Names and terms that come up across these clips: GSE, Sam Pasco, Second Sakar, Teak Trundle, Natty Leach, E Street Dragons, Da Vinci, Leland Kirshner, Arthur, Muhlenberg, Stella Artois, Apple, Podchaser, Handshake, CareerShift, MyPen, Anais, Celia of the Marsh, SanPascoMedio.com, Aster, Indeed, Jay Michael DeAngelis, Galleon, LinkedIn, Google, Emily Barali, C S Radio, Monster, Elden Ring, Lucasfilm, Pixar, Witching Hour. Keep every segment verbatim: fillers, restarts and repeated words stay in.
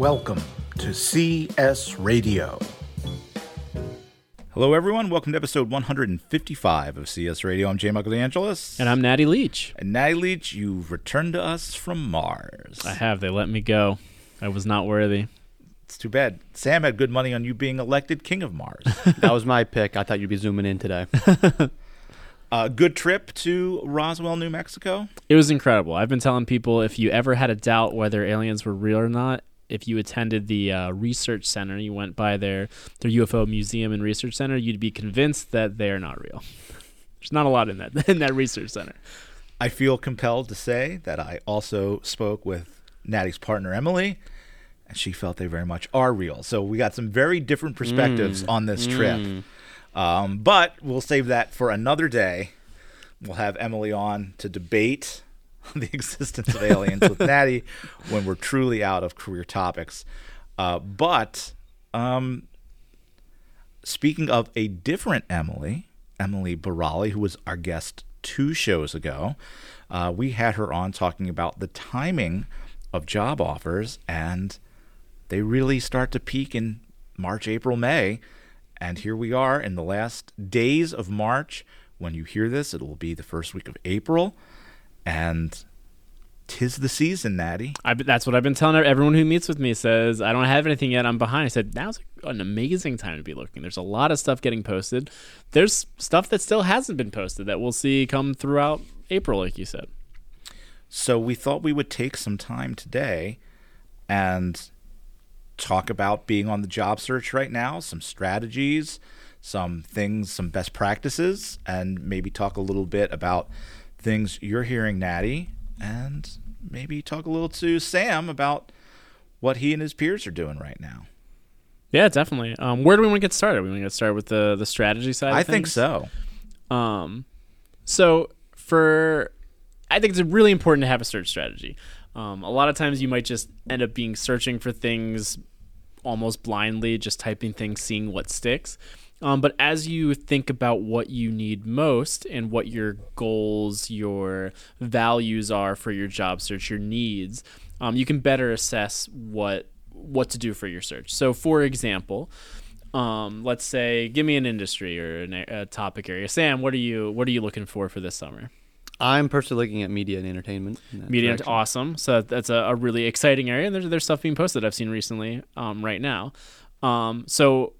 Welcome to C S Radio. Hello, everyone. Welcome to episode one fifty-five of C S Radio. I'm Jay Michael DeAngelis. And I'm Natty Leach. And Natty Leach, you've returned to us from Mars. I have. They let me go. I was not worthy. It's too bad. Sam had good money on you being elected King of Mars. That was my pick. I thought you'd be zooming in today. Uh, good trip to Roswell, New Mexico. It was incredible. I've been telling people, if you ever had a doubt whether aliens were real or not, if you attended the uh, research center, you went by their, their U F O museum and research center, you'd be convinced that they are not real. There's not a lot in that in that research center. I feel compelled to say that I also spoke with Natty's partner, Emily, and she felt they very much are real. So we got some very different perspectives mm. on this mm. trip. Um, but we'll save that for another day. We'll have Emily on to debate the existence of aliens with Natty when we're truly out of career topics. Uh, but um, speaking of a different Emily, Emily Barali, who was our guest two shows ago, uh, we had her on talking about the timing of job offers, and they really start to peak in March, April, May. And here we are in the last days of March. When you hear this, it will be the first week of April. And tis the season, Natty. I, that's what I've been telling everyone who meets with me. Says, I don't have anything yet. I'm behind. I said, now's an amazing time to be looking. There's a lot of stuff getting posted. There's stuff that still hasn't been posted that we'll see come throughout April, like you said. So we thought we would take some time today and talk about being on the job search right now, some strategies, some things, some best practices, and maybe talk a little bit about things you're hearing, Natty, and maybe talk a little to Sam about what he and his peers are doing right now. Yeah, definitely. Um, where do we want to get started? We want to get started with the the strategy side. I of things? think so. Um, so for, I think it's really important to have a search strategy. Um, a lot of times you might just end up being searching for things almost blindly, just typing things, seeing what sticks. Um, but as you think about what you need most and what your goals, your values are for your job search, your needs, um, you can better assess what what to do for your search. So, for example, um, let's say, give me an industry or an, a topic area. Sam, what are you what are you looking for for this summer? I'm personally looking at media and entertainment. Media, direction. Awesome. So that's a, a really exciting area, and there's there's stuff being posted I've seen recently um, right now. Um, so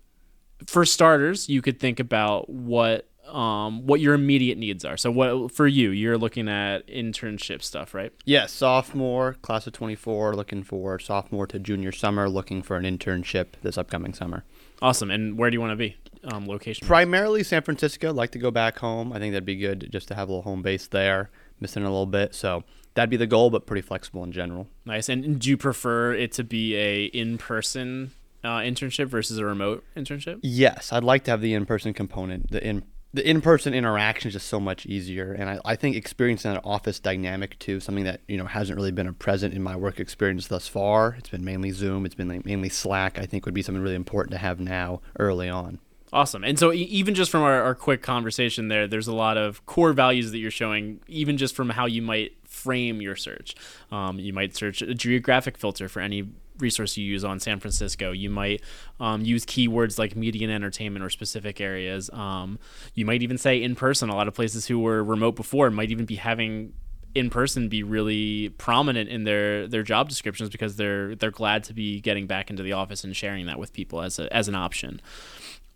for starters, you could think about what um, what your immediate needs are. So what for you, you're looking at internship stuff, right? Yes, yeah, sophomore, class of twenty-four, looking for sophomore to junior summer, looking for an internship this upcoming summer. Awesome. And where do you want to be? Um, location primarily San Francisco. Like to go back home. I think that'd be good just to have a little home base there. Missing a little bit, so that'd be the goal. But pretty flexible in general. Nice. And do you prefer it to be a in-person uh, internship versus a remote internship? Yes, I'd like to have the in-person component. The in the in-person interaction is just so much easier, and I, I think experiencing that office dynamic too. Something that you know hasn't really been a present in my work experience thus far. It's been mainly Zoom. It's been like mainly Slack. I think would be something really important to have now early on. Awesome. And so even just from our, our quick conversation there, there's a lot of core values that you're showing, even just from how you might frame your search. Um, you might search a geographic filter for any resource you use on San Francisco. You might um, use keywords like media and entertainment or specific areas. Um, you might even say in person. A lot of places who were remote before might even be having in person be really prominent in their, their job descriptions because they're they're glad to be getting back into the office and sharing that with people as a, as an option.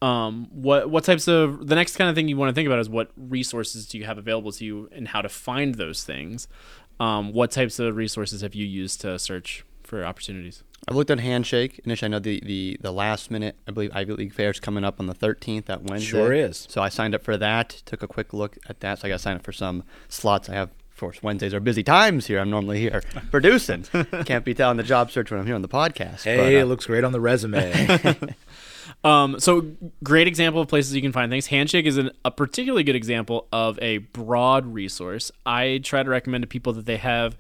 Um, what what types of the next kind of thing you want to think about is what resources do you have available to you and how to find those things. Um, what types of resources have you used to search for opportunities? I've looked at Handshake. Initially, I know the, the, the last minute, I believe Ivy League Fair is coming up on the thirteenth, that Wednesday. Sure is. So I signed up for that, took a quick look at that. So I got to sign up for some slots I have. Of course, Wednesdays are busy times here. I'm normally here producing. Can't be telling the job search when I'm here on the podcast. Hey, but, uh, it looks great on the resume. Um, so great example of places you can find things. Handshake is an, a particularly good example of a broad resource. I try to recommend to people that they have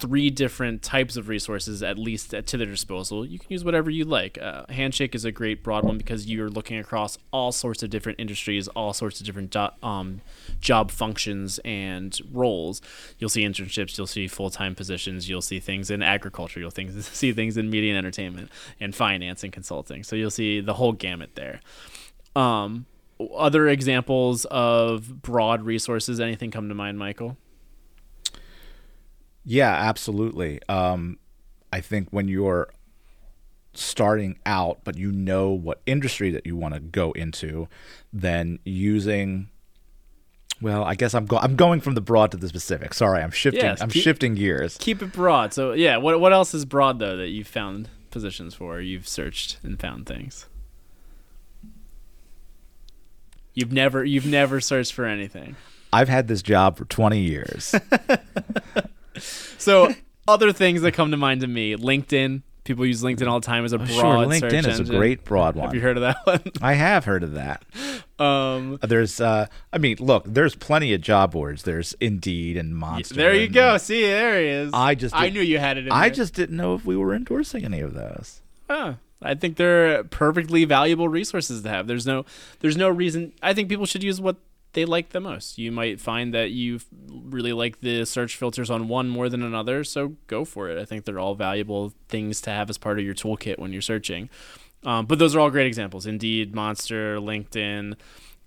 three different types of resources, at least to their disposal. You can use whatever you like. Uh, Handshake is a great broad one because you're looking across all sorts of different industries, all sorts of different do- um, job functions and roles. You'll see internships, you'll see full-time positions, you'll see things in agriculture, you'll things, see things in media and entertainment and finance and consulting. So you'll see the whole gamut there. Um, other examples of broad resources, anything come to mind, Michael? Yeah, absolutely. Um, I think when you're starting out, but you know what industry that you want to go into, then using, well, I guess I'm go- I'm going from the broad to the specific. Sorry, I'm shifting. Yes, I'm keep, shifting gears. Keep it broad. So yeah, what what else is broad though that you've found positions for? Or you've searched and found things. You've never you've never searched for anything. I've had this job for twenty years. So other things that come to mind to me, LinkedIn. People use LinkedIn all the time as a broad search engine. Sure, LinkedIn is a great broad one. Have you heard of that one? I have heard of that. Um, there's, uh, I mean, look, there's plenty of job boards. There's Indeed and Monster. There you go. See, there he is. I just, I knew you had it in there. I just didn't know if we were endorsing any of those. Huh. I think they're perfectly valuable resources to have. There's no, there's no reason. I think people should use what they like the most. You might find that you really like the search filters on one more than another, so go for it. I think they're all valuable things to have as part of your toolkit when you're searching. Um, but those are all great examples. Indeed, Monster, LinkedIn,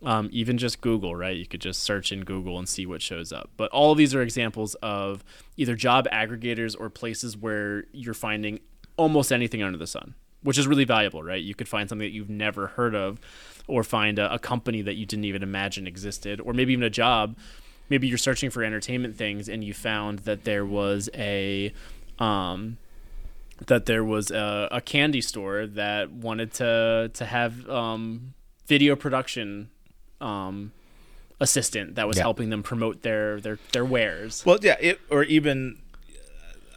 um, even just Google, right? You could just search in Google and see what shows up. But all of these are examples of either job aggregators or places where you're finding almost anything under the sun, which is really valuable, right? You could find something that you've never heard of, or find a, a company that you didn't even imagine existed, or maybe even a job. Maybe you're searching for entertainment things and you found that there was a um, that there was a, a candy store that wanted to to have um, video production um, assistant that was yeah. helping them promote their their their wares. Well, yeah, it, or even.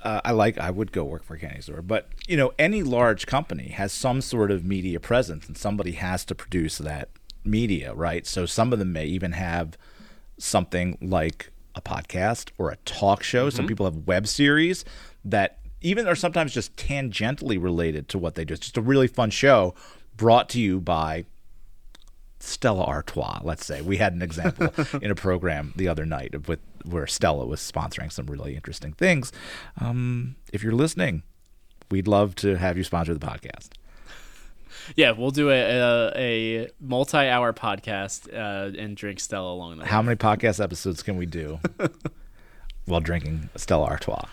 Uh, I like. I would go work for a candy store, but you know, any large company has some sort of media presence, and somebody has to produce that media, right? So some of them may even have something like a podcast or a talk show. Mm-hmm. Some people have web series that even are sometimes just tangentially related to what they do. It's just a really fun show brought to you by Stella Artois. Let's say we had an example in a program the other night with. Where Stella was sponsoring some really interesting things. Um, if you're listening, we'd love to have you sponsor the podcast. Yeah, we'll do a a, a multi-hour podcast uh, and drink Stella along the way. How many podcast episodes can we do while drinking Stella Artois?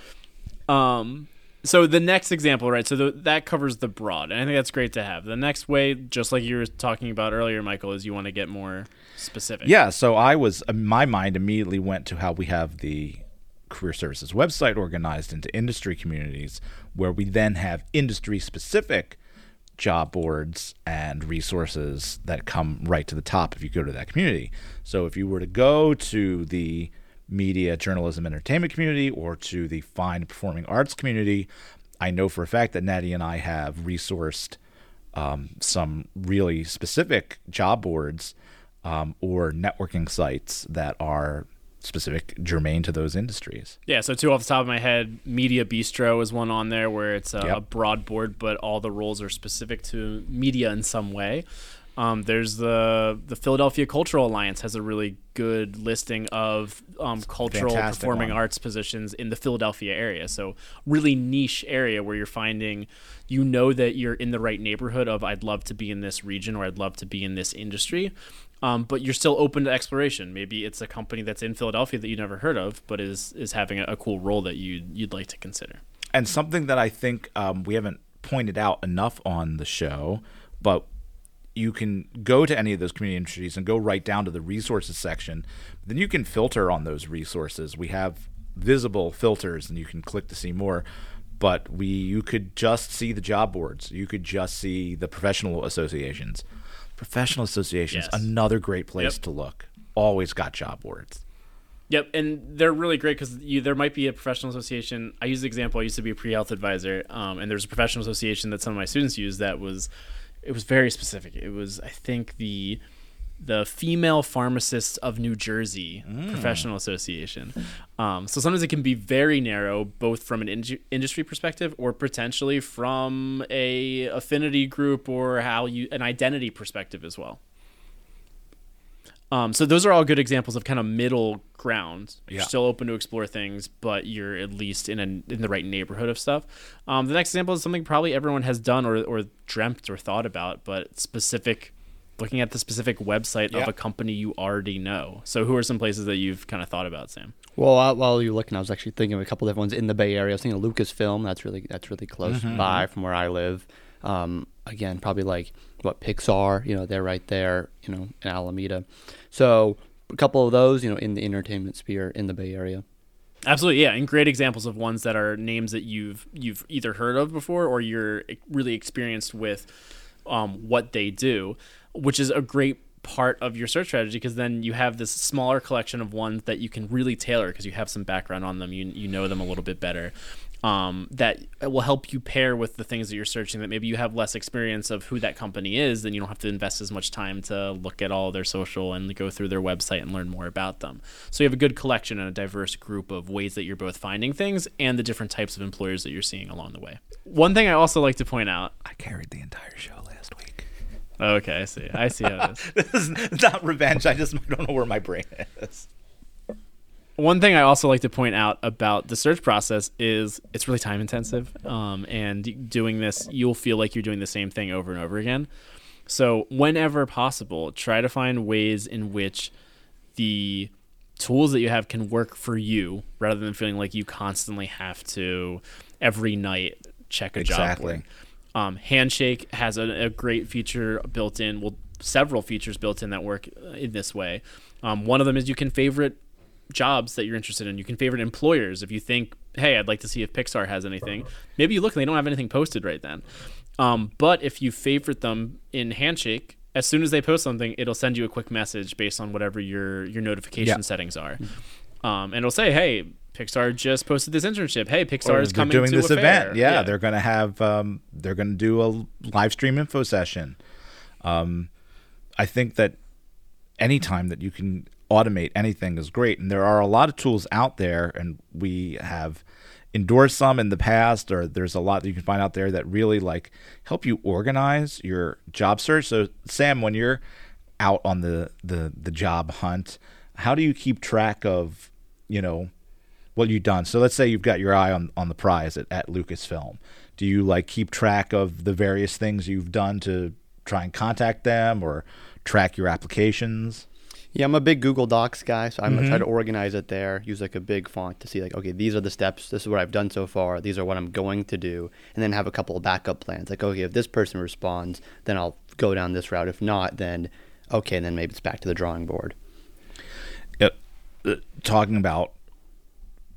Um. So the next example, right, so the, that covers the broad, and I think that's great to have. The next way, just like you were talking about earlier, Michael, is you want to get more specific. Yeah, so I was, my mind immediately went to how we have the career services website organized into industry communities, where we then have industry-specific job boards and resources that come right to the top if you go to that community. So if you were to go to the media, journalism, entertainment community, or to the fine performing arts community, I know for a fact that Natty and I have resourced um, some really specific job boards um, or networking sites that are specific, germane to those industries. Yeah, so two off the top of my head, Media Bistro is one on there where it's a, yep. a broad board, but all the roles are specific to media in some way. Um, there's the the Philadelphia Cultural Alliance has a really good listing of um, cultural Fantastic performing one. arts positions in the Philadelphia area. So really niche area where you're finding, you know that you're in the right neighborhood of I'd love to be in this region or I'd love to be in this industry, um, but you're still open to exploration. Maybe it's a company that's in Philadelphia that you never heard of, but is is having a, a cool role that you you'd like to consider. And something that I think um, we haven't pointed out enough on the show, but you can go to any of those community industries and go right down to the resources section. Then you can filter on those resources. We have visible filters and you can click to see more, but we you could just see the job boards. You could just see the professional associations. Professional associations, yes. Another great place yep. to look. Always got job boards. Yep, and they're really great because you there might be a professional association. I use the example, I used to be a pre-health advisor, um, and there's a professional association that some of my students use that was – it was very specific. It was, I think, the the Female Pharmacists of New Jersey mm. Professional Association. Um, so sometimes it can be very narrow, both from an in- industry perspective or potentially from a affinity group or how you an identity perspective as well. Um, so those are all good examples of kind of middle ground. You're yeah. still open to explore things, but you're at least in a, in the right neighborhood of stuff. Um, the next example is something probably everyone has done or, or dreamt or thought about, but specific, looking at the specific website yeah. of a company you already know. So who are some places that you've kind of thought about, Sam? Well, uh, while you were looking, I was actually thinking of a couple different ones in the Bay Area. I was thinking of Lucasfilm. That's really, that's really close mm-hmm. by from where I live. Um, again, probably like what Pixar, you know, they're right there, you know, in Alameda. So a couple of those, you know, in the entertainment sphere in the Bay Area. Absolutely. Yeah. And great examples of ones that are names that you've, you've either heard of before or you're really experienced with, um, what they do, which is a great part of your search strategy, because then you have this smaller collection of ones that you can really tailor because you have some background on them. You, you know them a little bit better. Um, that will help you pair with the things that you're searching that maybe you have less experience of who that company is, then you don't have to invest as much time to look at all their social and go through their website and learn more about them. So you have a good collection and a diverse group of ways that you're both finding things and the different types of employers that you're seeing along the way. One thing I also like to point out. I carried the entire show last week. Okay, I see. I see how it is. This is not revenge. I just don't know where my brain is. One thing I also like to point out about the search process is it's really time intensive. Um, and doing this, you'll feel like you're doing the same thing over and over again. So whenever possible, try to find ways in which the tools that you have can work for you rather than feeling like you constantly have to every night check a exactly. job board. Um, Handshake has a, a great feature built in, well, several features built in that work in this way. Um, one of them is you can favorite jobs that you're interested in. You can favorite employers. If you think, hey, I'd like to see if Pixar has anything, maybe you look and they don't have anything posted right then. Um, but if you favorite them in Handshake, as soon as they post something, it'll send you a quick message based on whatever your, your notification yeah. settings are. Um, and it'll say, hey, Pixar just posted this internship. Hey, Pixar is coming doing to this a event. Fair. Yeah, yeah, they're going to have, um, they're going to do a live stream info session. Um, I think that anytime that you can automate anything is great, and there are a lot of tools out there, and we have endorsed some in the past, or there's a lot that you can find out there that really like help you organize your job search. So Sam, when you're out on the the, the job hunt, how do you keep track of, you know, what you've done? So let's say you've got your eye on, on the prize at, at Lucasfilm. Do you like keep track of the various things you've done to try and contact them or track your applications? Yeah, I'm a big Google Docs guy, so I'm mm-hmm. going to try to organize it there, use like a big font to see like, okay, these are the steps. This is what I've done so far. These are what I'm going to do. And then have a couple of backup plans. Like, okay, if this person responds, then I'll go down this route. If not, then okay, and then maybe it's back to the drawing board. Uh, uh, talking about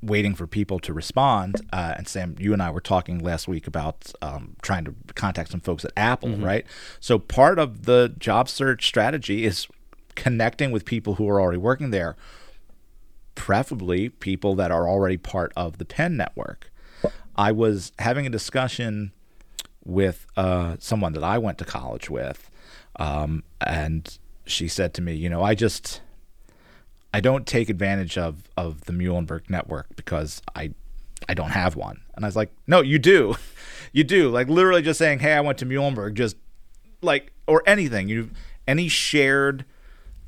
waiting for people to respond, uh, and Sam, you and I were talking last week about um, trying to contact some folks at Apple, mm-hmm. right? So part of the job search strategy is connecting with people who are already working there, preferably people that are already part of the Pen network. I was having a discussion with uh, someone that I went to college with, um, and she said to me, you know, I just, I don't take advantage of, of the Muhlenberg network because I, I don't have one. And I was like, no, you do. You do. Like literally just saying, hey, I went to Muhlenberg, just like, or anything. You any shared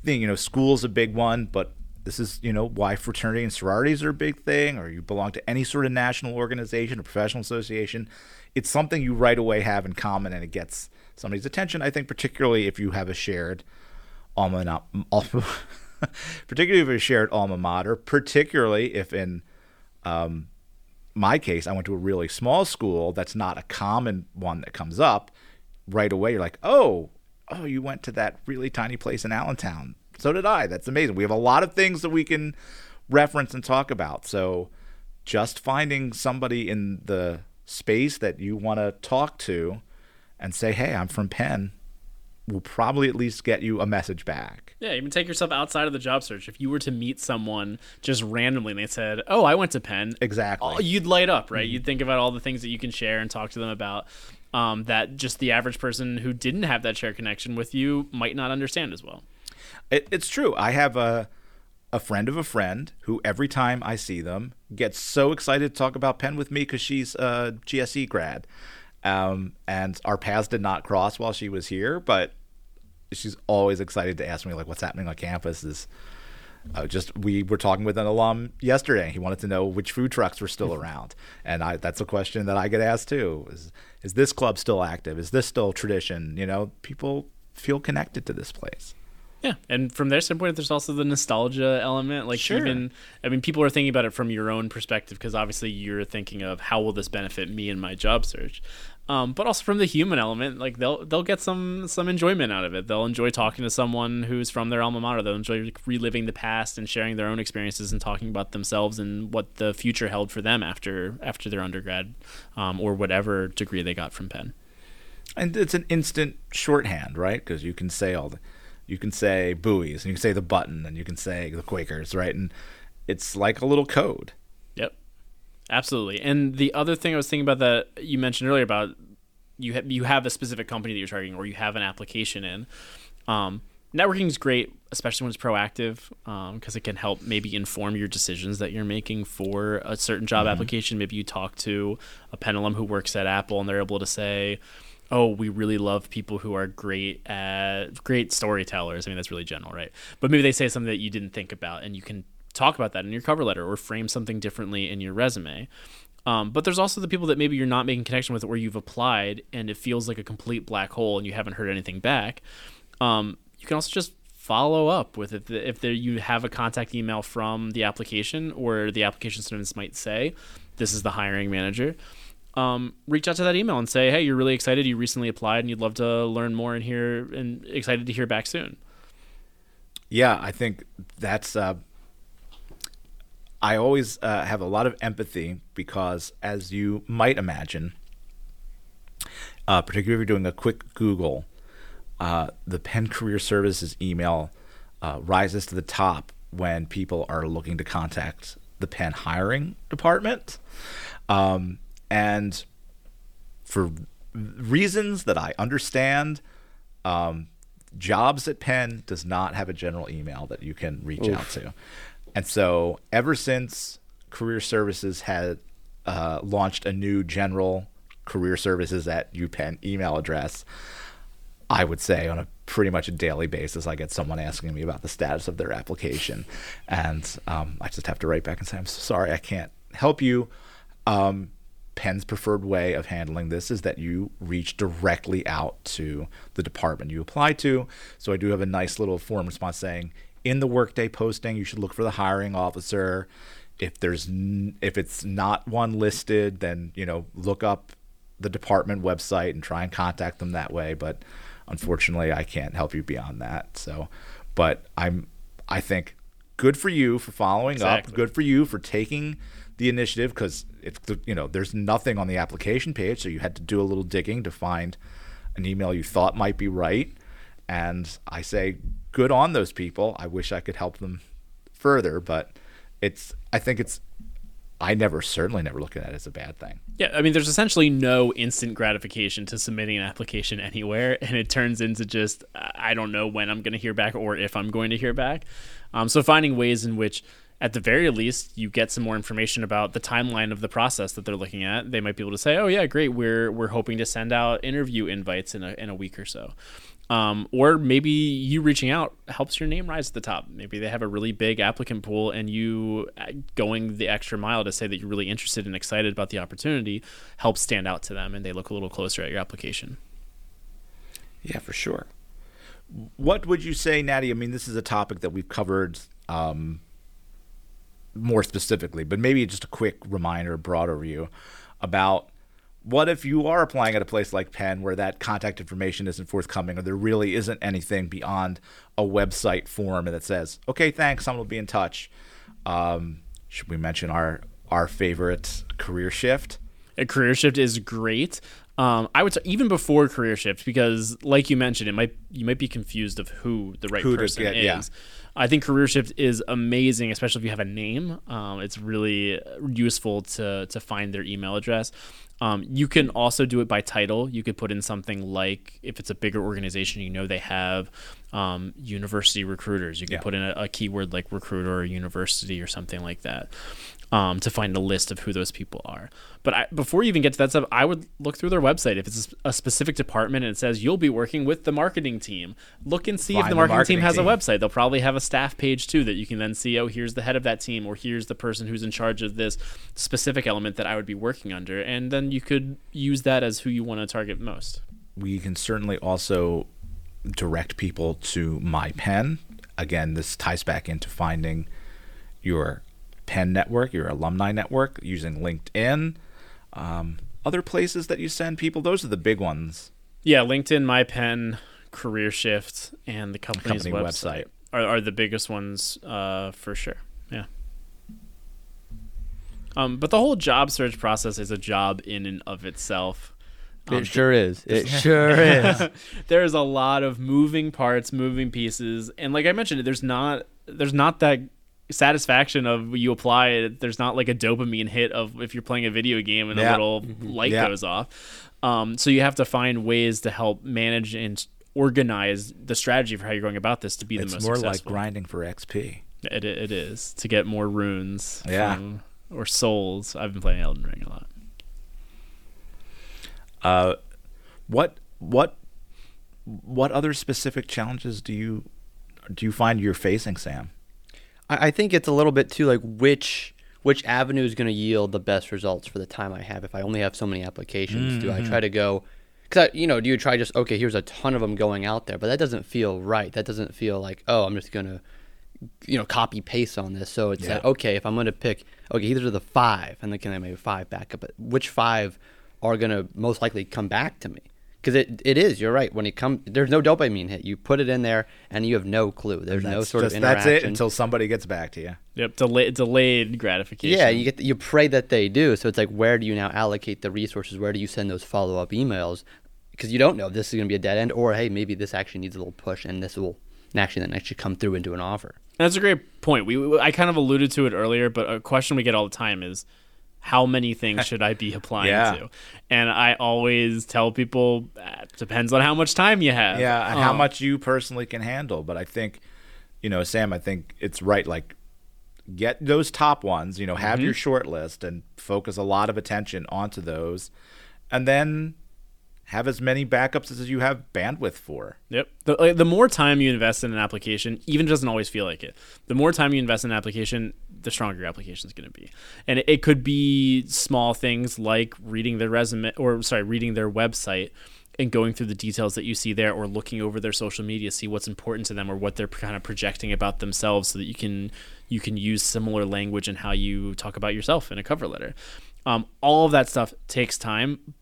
thing, you know, school's a big one, but this is, you know, why fraternity and sororities are a big thing, or you belong to any sort of national organization or professional association. It's something you right away have in common, and it gets somebody's attention, I think, particularly if you have a shared alma, alma particularly if you're a shared alma mater, particularly if in um, my case, I went to a really small school that's not a common one that comes up right away. You're like, oh, oh, you went to that really tiny place in Allentown. So did I. That's amazing. We have a lot of things that we can reference and talk about. So just finding somebody in the space that you want to talk to and say, hey, I'm from Penn, will probably at least get you a message back. Yeah, even take yourself outside of the job search. If you were to meet someone just randomly and they said, oh, I went to Penn. Exactly. Oh, you'd light up, right? Mm-hmm. You'd think about all the things that you can share and talk to them about. Um, that just the average person who didn't have that shared connection with you might not understand as well. It, it's true. I have a a friend of a friend who every time I see them gets so excited to talk about Penn with me because she's a G S E grad. Um, and our paths did not cross while she was here, but she's always excited to ask me, like, what's happening on campus is... Uh, just we were talking with an alum yesterday. He wanted to know which food trucks were still around, and I, that's a question that I get asked too: is is this club still active? Is this still tradition? You know, people feel connected to this place. Yeah, and from their standpoint, there's also the nostalgia element. Like, sure. even I mean, people are thinking about it from your own perspective because obviously you're thinking of how will this benefit me in my job search. Um, but also from the human element, like they'll they'll get some some enjoyment out of it. They'll enjoy talking to someone who's from their alma mater. They'll enjoy reliving the past and sharing their own experiences and talking about themselves and what the future held for them after after their undergrad um, or whatever degree they got from Penn. And it's an instant shorthand, right? Because you can say all the, you can say buoys, and you can say the button, and you can say the Quakers, right? And it's like a little code. Absolutely. And the other thing I was thinking about that you mentioned earlier about you have, you have a specific company that you're targeting or you have an application in. Um, networking is great, especially when it's proactive, um, because it can help maybe inform your decisions that you're making for a certain job mm-hmm. application. Maybe you talk to a Penn alum who works at Apple and they're able to say, oh, we really love people who are great at great storytellers. I mean, that's really general, right? But maybe they say something that you didn't think about and you can talk about that in your cover letter or frame something differently in your resume. Um, but there's also the people that maybe you're not making connection with or you've applied and it feels like a complete black hole and you haven't heard anything back. Um, you can also just follow up with it. If there, you have a contact email from the application or the application students might say, this is the hiring manager. Um, reach out to that email and say, hey, you're really excited. You recently applied and you'd love to learn more and hear and excited to hear back soon. Yeah, I think that's uh I always uh, have a lot of empathy because, as you might imagine, uh, particularly if you're doing a quick Google, uh, the Penn Career Services email uh, rises to the top when people are looking to contact the Penn hiring department. Um, and for reasons that I understand, um, jobs at Penn does not have a general email that you can reach Oof. out to. And so ever since Career Services had uh, launched a new general Career Services at UPenn email address, I would say on a pretty much a daily basis, I get someone asking me about the status of their application. And um, I just have to write back and say, I'm so sorry, I can't help you. Um, Penn's preferred way of handling this is that you reach directly out to the department you apply to. So I do have a nice little form response saying, in the Workday posting, you should look for the hiring officer. If there's n- if it's not one listed, then you know look up the department website and try and contact them that way. But unfortunately, I can't help you beyond that. So, but I'm I think good for you for following exactly. up. Good for you for taking the initiative because it's you know there's nothing on the application page, so you had to do a little digging to find an email you thought might be right. And I say, good on those people. I wish I could help them further, but it's, I think it's, I never, certainly never look at it as a bad thing. Yeah. I mean, there's essentially no instant gratification to submitting an application anywhere. And it turns into just, I don't know when I'm going to hear back or if I'm going to hear back. Um, so finding ways in which, at the very least, you get some more information about the timeline of the process that they're looking at. They might be able to say, oh yeah, great. We're, we're hoping to send out interview invites in a, in a week or so. Um, or maybe you reaching out helps your name rise to the top. Maybe they have a really big applicant pool and you going the extra mile to say that you're really interested and excited about the opportunity helps stand out to them and they look a little closer at your application. Yeah, for sure. What would you say, Natty? I mean, this is a topic that we've covered um, more specifically, but maybe just a quick reminder, broad overview about what if you are applying at a place like Penn where that contact information isn't forthcoming or there really isn't anything beyond a website form that says, okay, thanks, someone will be in touch. Um, should we mention our, our favorite Career Shift? at CareerShift is great. Um, I would say even before CareerShift, because like you mentioned, it might you might be confused of who the right who person get, is. Yeah. I think CareerShift is amazing, especially if you have a name. Um, it's really useful to to find their email address. Um, you can also do it by title. You could put in something like, if it's a bigger organization, you know they have um, university recruiters. You can yeah. put in a, a keyword like recruiter or university or something like that. Um, to find a list of who those people are. But I, before you even get to that stuff, I would look through their website. If it's a specific department and it says you'll be working with the marketing team, look and see Find if the marketing, the marketing team has team. a website. They'll probably have a staff page too that you can then see, oh, here's the head of that team, or here's the person who's in charge of this specific element that I would be working under. And then you could use that as who you want to target most. We can certainly also direct people to MyPen. Again, this ties back into finding your Pen network, your alumni network, using LinkedIn, um, other places that you send people. Those are the big ones. Yeah, LinkedIn, MyPen, CareerShift, and the company's company website, website. Are, are the biggest ones uh, for sure. Yeah. Um, but the whole job search process is a job in and of itself. It um, sure is. It sure is. There's a lot of moving parts, moving pieces, and like I mentioned, there's not there's not that. satisfaction of you apply it. There's not like a dopamine hit of if you're playing a video game and yeah. a little light yeah. goes off. Um, so you have to find ways to help manage and organize the strategy for how you're going about this to be the it's most successful. It's more like grinding for X P. It It is. To get more runes yeah. from, or souls. I've been playing Elden Ring a lot. Uh, what what what other specific challenges do you do you find you're facing, Sam? I think it's a little bit too like which which avenue is going to yield the best results for the time I have. If I only have so many applications, mm-hmm. do I try to go? Because you know, do you try just okay? Here's a ton of them going out there, but that doesn't feel right. That doesn't feel like oh, I'm just going to you know copy paste on this. So it's yeah. that okay. If I'm going to pick okay, these are the five, and then can I maybe five back up? But which five are going to most likely come back to me? Because it, it is, you're right. When it comes, there's no dopamine hit. You put it in there, and you have no clue. There's no sort just, of interaction. That's it until somebody gets back to you. Yep, Delay, delayed gratification. Yeah, you get the, you pray that they do. So it's like, where do you now allocate the resources? Where do you send those follow-up emails? Because you don't know if this is going to be a dead end, or hey, maybe this actually needs a little push, and this will an action that actually come through into an offer. And that's a great point. We I kind of alluded to it earlier, but a question we get all the time is, how many things should I be applying yeah. to? And I always tell people, it depends on how much time you have. Yeah, and um, how much you personally can handle. But I think, you know, Sam, I think it's right, like, get those top ones, you know, have mm-hmm. your short list and focus a lot of attention onto those. And then have as many backups as you have bandwidth for. Yep. The, like, the more time you invest in an application, even doesn't always feel like it. The more time you invest in an application, the stronger your application is going to be. And it, it could be small things like reading their resume, or sorry, reading their website and going through the details that you see there, or looking over their social media, see what's important to them or what they're kind of projecting about themselves, so that you can you can use similar language in how you talk about yourself in a cover letter. Um, all of that stuff takes time,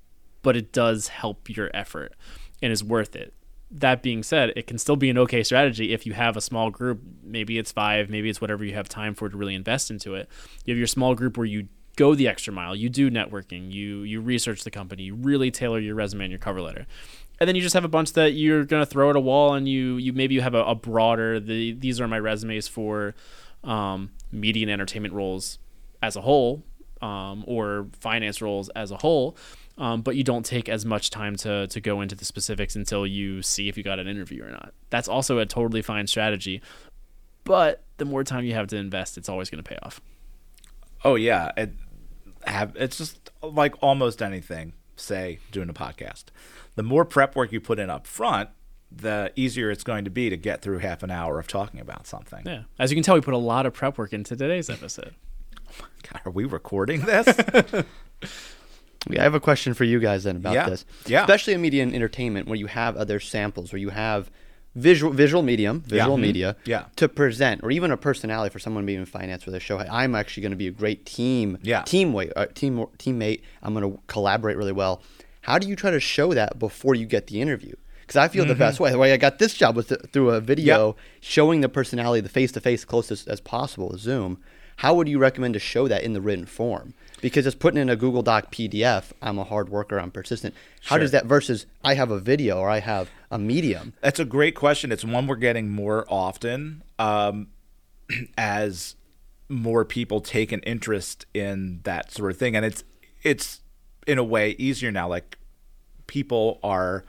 but it does help your effort and is worth it. That being said, it can still be an okay strategy if you have a small group. Maybe it's five, maybe it's whatever you have time for to really invest into it. You have your small group where you go the extra mile, you do networking, you you research the company, you really tailor your resume and your cover letter. And then you just have a bunch that you're going to throw at a wall, and you you maybe you have a, a broader, the these are my resumes for um, media and entertainment roles as a whole, um, or finance roles as a whole. Um, but you don't take as much time to to go into the specifics until you see if you got an interview or not. That's also a totally fine strategy, but the more time you have to invest, it's always going to pay off. Oh yeah, it have it's just like almost anything. Say doing a podcast, the more prep work you put in up front, the easier it's going to be to get through half an hour of talking about something. Yeah, as you can tell, we put a lot of prep work into today's episode. Oh my God, are we recording this? I have a question for you guys then about yeah. this, yeah. especially in media and entertainment, where you have other samples, where you have visual visual medium, visual yeah. media yeah. to present, or even a personality for someone being in finance where they show, hey, I'm actually going to be a great team, yeah. teammate, uh, team, teammate. I'm going to collaborate really well. How do you try to show that before you get the interview? Because I feel mm-hmm. the best way, the way I got this job was th- through a video yep. showing the personality, the face-to-face closest as possible, Zoom. how would you recommend to show that in the written form? Because it's putting in a Google Doc P D F, I'm a hard worker, I'm persistent. How sure. does that versus I have a video or I have a medium? That's a great question. It's one we're getting more often um, as more people take an interest in that sort of thing. And it's it's in a way easier now. Like people are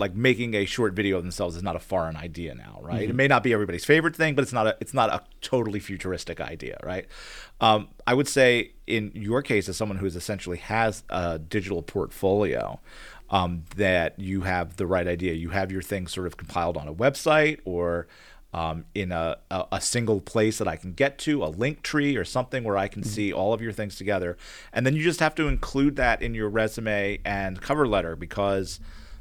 like making a short video of themselves is not a foreign idea now, right? Mm-hmm. It may not be everybody's favorite thing, but it's not a it's not a totally futuristic idea, right? Um, I would say in your case, as someone who essentially has a digital portfolio, um, that you have the right idea. You have your thing sort of compiled on a website or um, in a, a, a single place that I can get to, a link tree or something where I can mm-hmm. see all of your things together. And then you just have to include that in your resume and cover letter because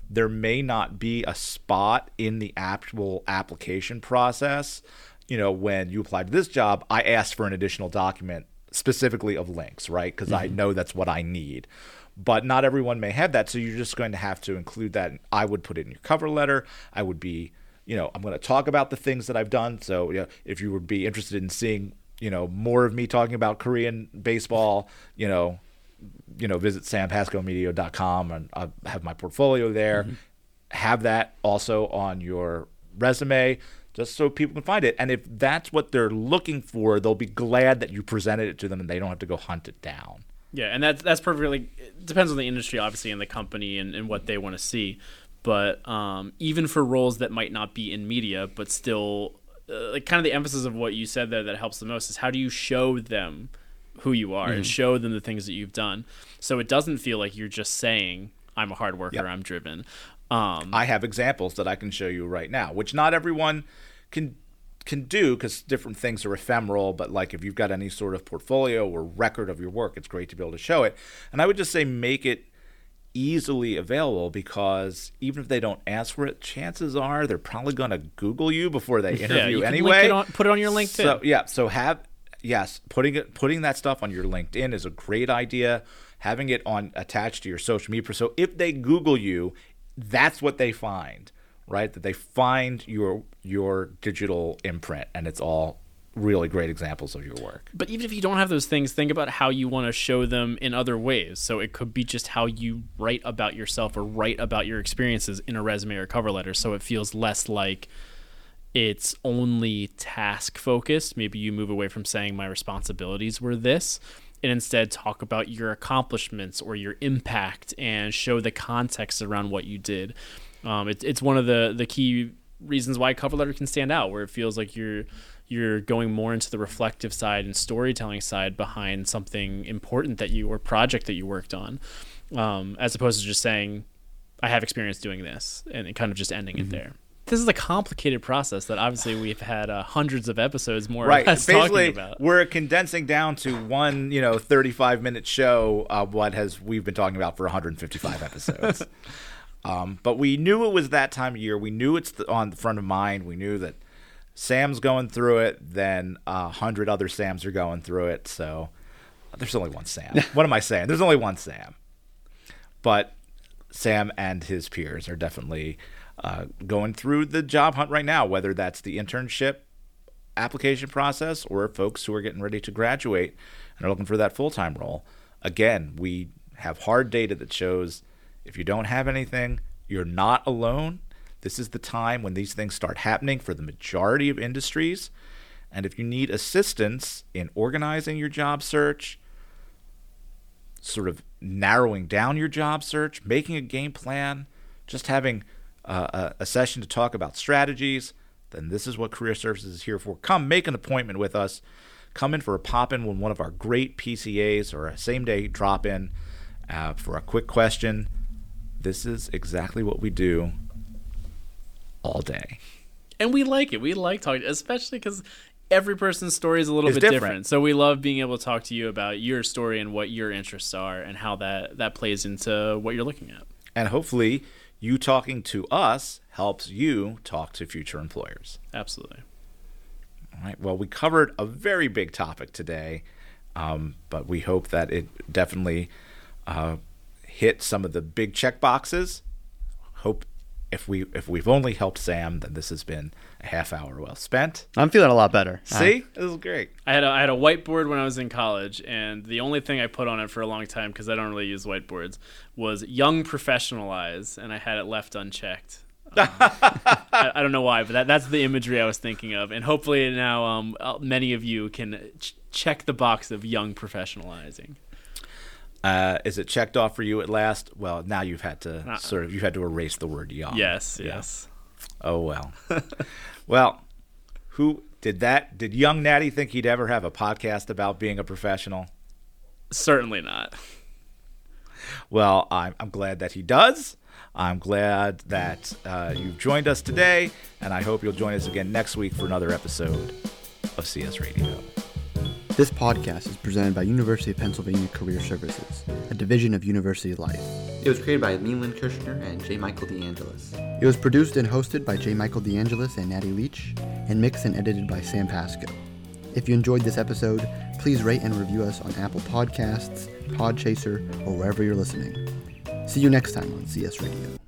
there may not be a spot in the actual application process. You know, when you applied to this job, I asked for an additional document specifically of links, right? Because mm-hmm. I know that's what I need. But not everyone may have that, so you're just going to have to include that. I would put it in your cover letter. I would be, you know, I'm going to talk about the things that I've done. So, you know, if you would be interested in seeing, you know, more of me talking about Korean baseball, you know, you know, visit San Pasco Medio dot com and I have my portfolio there. Mm-hmm. Have that also on your resume just so people can find it. And if that's what they're looking for, they'll be glad that you presented it to them and they don't have to go hunt it down. Yeah, and that's, that's perfectly – it depends on the industry, obviously, and the company and, and what they want to see. But um, even for roles that might not be in media but still uh, – like kind of the emphasis of what you said there that helps the most is how do you show them – who you are mm-hmm. and show them the things that you've done. So it doesn't feel like you're just saying, I'm a hard worker, yep. I'm driven. Um, I have examples that I can show you right now, which not everyone can can do because different things are ephemeral. But like if you've got any sort of portfolio or record of your work, it's great to be able to show it. And I would just say make it easily available because even if they don't ask for it, chances are they're probably going to Google you before they interview yeah, you can anyway. Link it on, put it on your LinkedIn. So, yeah, so have... Yes, putting it, putting that stuff on your LinkedIn is a great idea. Having it on attached to your social media. So if they Google you, that's what they find, right? That they find your your digital imprint, and it's all really great examples of your work. But even if you don't have those things, think about how you want to show them in other ways. So it could be just how you write about yourself or write about your experiences in a resume or cover letter, so it feels less like it's only task focused. Maybe you move away from saying my responsibilities were this and instead talk about your accomplishments or your impact and show the context around what you did. Um, it, it's one of the, the key reasons why a cover letter can stand out, where it feels like you're you're going more into the reflective side and storytelling side behind something important that you or project that you worked on, um, as opposed to just saying, I have experience doing this and kind of just ending mm-hmm. it there. This is a complicated process that obviously we've had uh, hundreds of episodes more right. or less basically, talking about. Basically, we're condensing down to one, you know, thirty-five minute show of what has we've been talking about for one hundred fifty-five episodes. um, but we knew it was that time of year. We knew it's the, on the front of mind. We knew that Sam's going through it. Then a uh, hundred other Sams are going through it. So there's only one Sam. What am I saying? There's only one Sam. But Sam and his peers are definitely Uh, going through the job hunt right now, whether that's the internship application process or folks who are getting ready to graduate and are looking for that full-time role. Again, we have hard data that shows if you don't have anything, you're not alone. This is the time when these things start happening for the majority of industries. And if you need assistance in organizing your job search, sort of narrowing down your job search, making a game plan, just having Uh, a, a session to talk about strategies, then this is what Career Services is here for. Come make an appointment with us. Come in for a pop-in with one of our great P C As or a same-day drop-in uh, for a quick question. This is exactly what we do all day. And we like it. We like talking, especially because every person's story is a little it's bit different. different. So we love being able to talk to you about your story and what your interests are and how that, that plays into what you're looking at. And hopefully you talking to us helps you talk to future employers. Absolutely. All right. Well, we covered a very big topic today, um, but we hope that it definitely uh, hit some of the big check boxes. Hope if we if we've only helped Sam, then this has been a half hour well spent. I'm feeling a lot better. See, this is great. I had a, I had a whiteboard when I was in college, and the only thing I put on it for a long time, because I don't really use whiteboards, was "young professionalize," and I had it left unchecked. Um, I, I don't know why, but that, that's the imagery I was thinking of, and hopefully now um, many of you can ch- check the box of young professionalizing. Uh, is it checked off for you at last? Well, now you've had to uh-uh. sort of, you had to erase the word young. Yes, yeah. yes. Oh, well. Well, who did that? Did young Natty think he'd ever have a podcast about being a professional? Certainly not. Well, I'm, I'm glad that he does. I'm glad that uh, you've joined us today, and I hope you'll join us again next week for another episode of C S Radio. This podcast is presented by University of Pennsylvania Career Services, a division of University Life. It was created by Leland Kirshner and J. Michael DeAngelis. It was produced and hosted by J. Michael DeAngelis and Natty Leach, and mixed and edited by Sam Pasco. If you enjoyed this episode, please rate and review us on Apple Podcasts, Podchaser, or wherever you're listening. See you next time on C S Radio.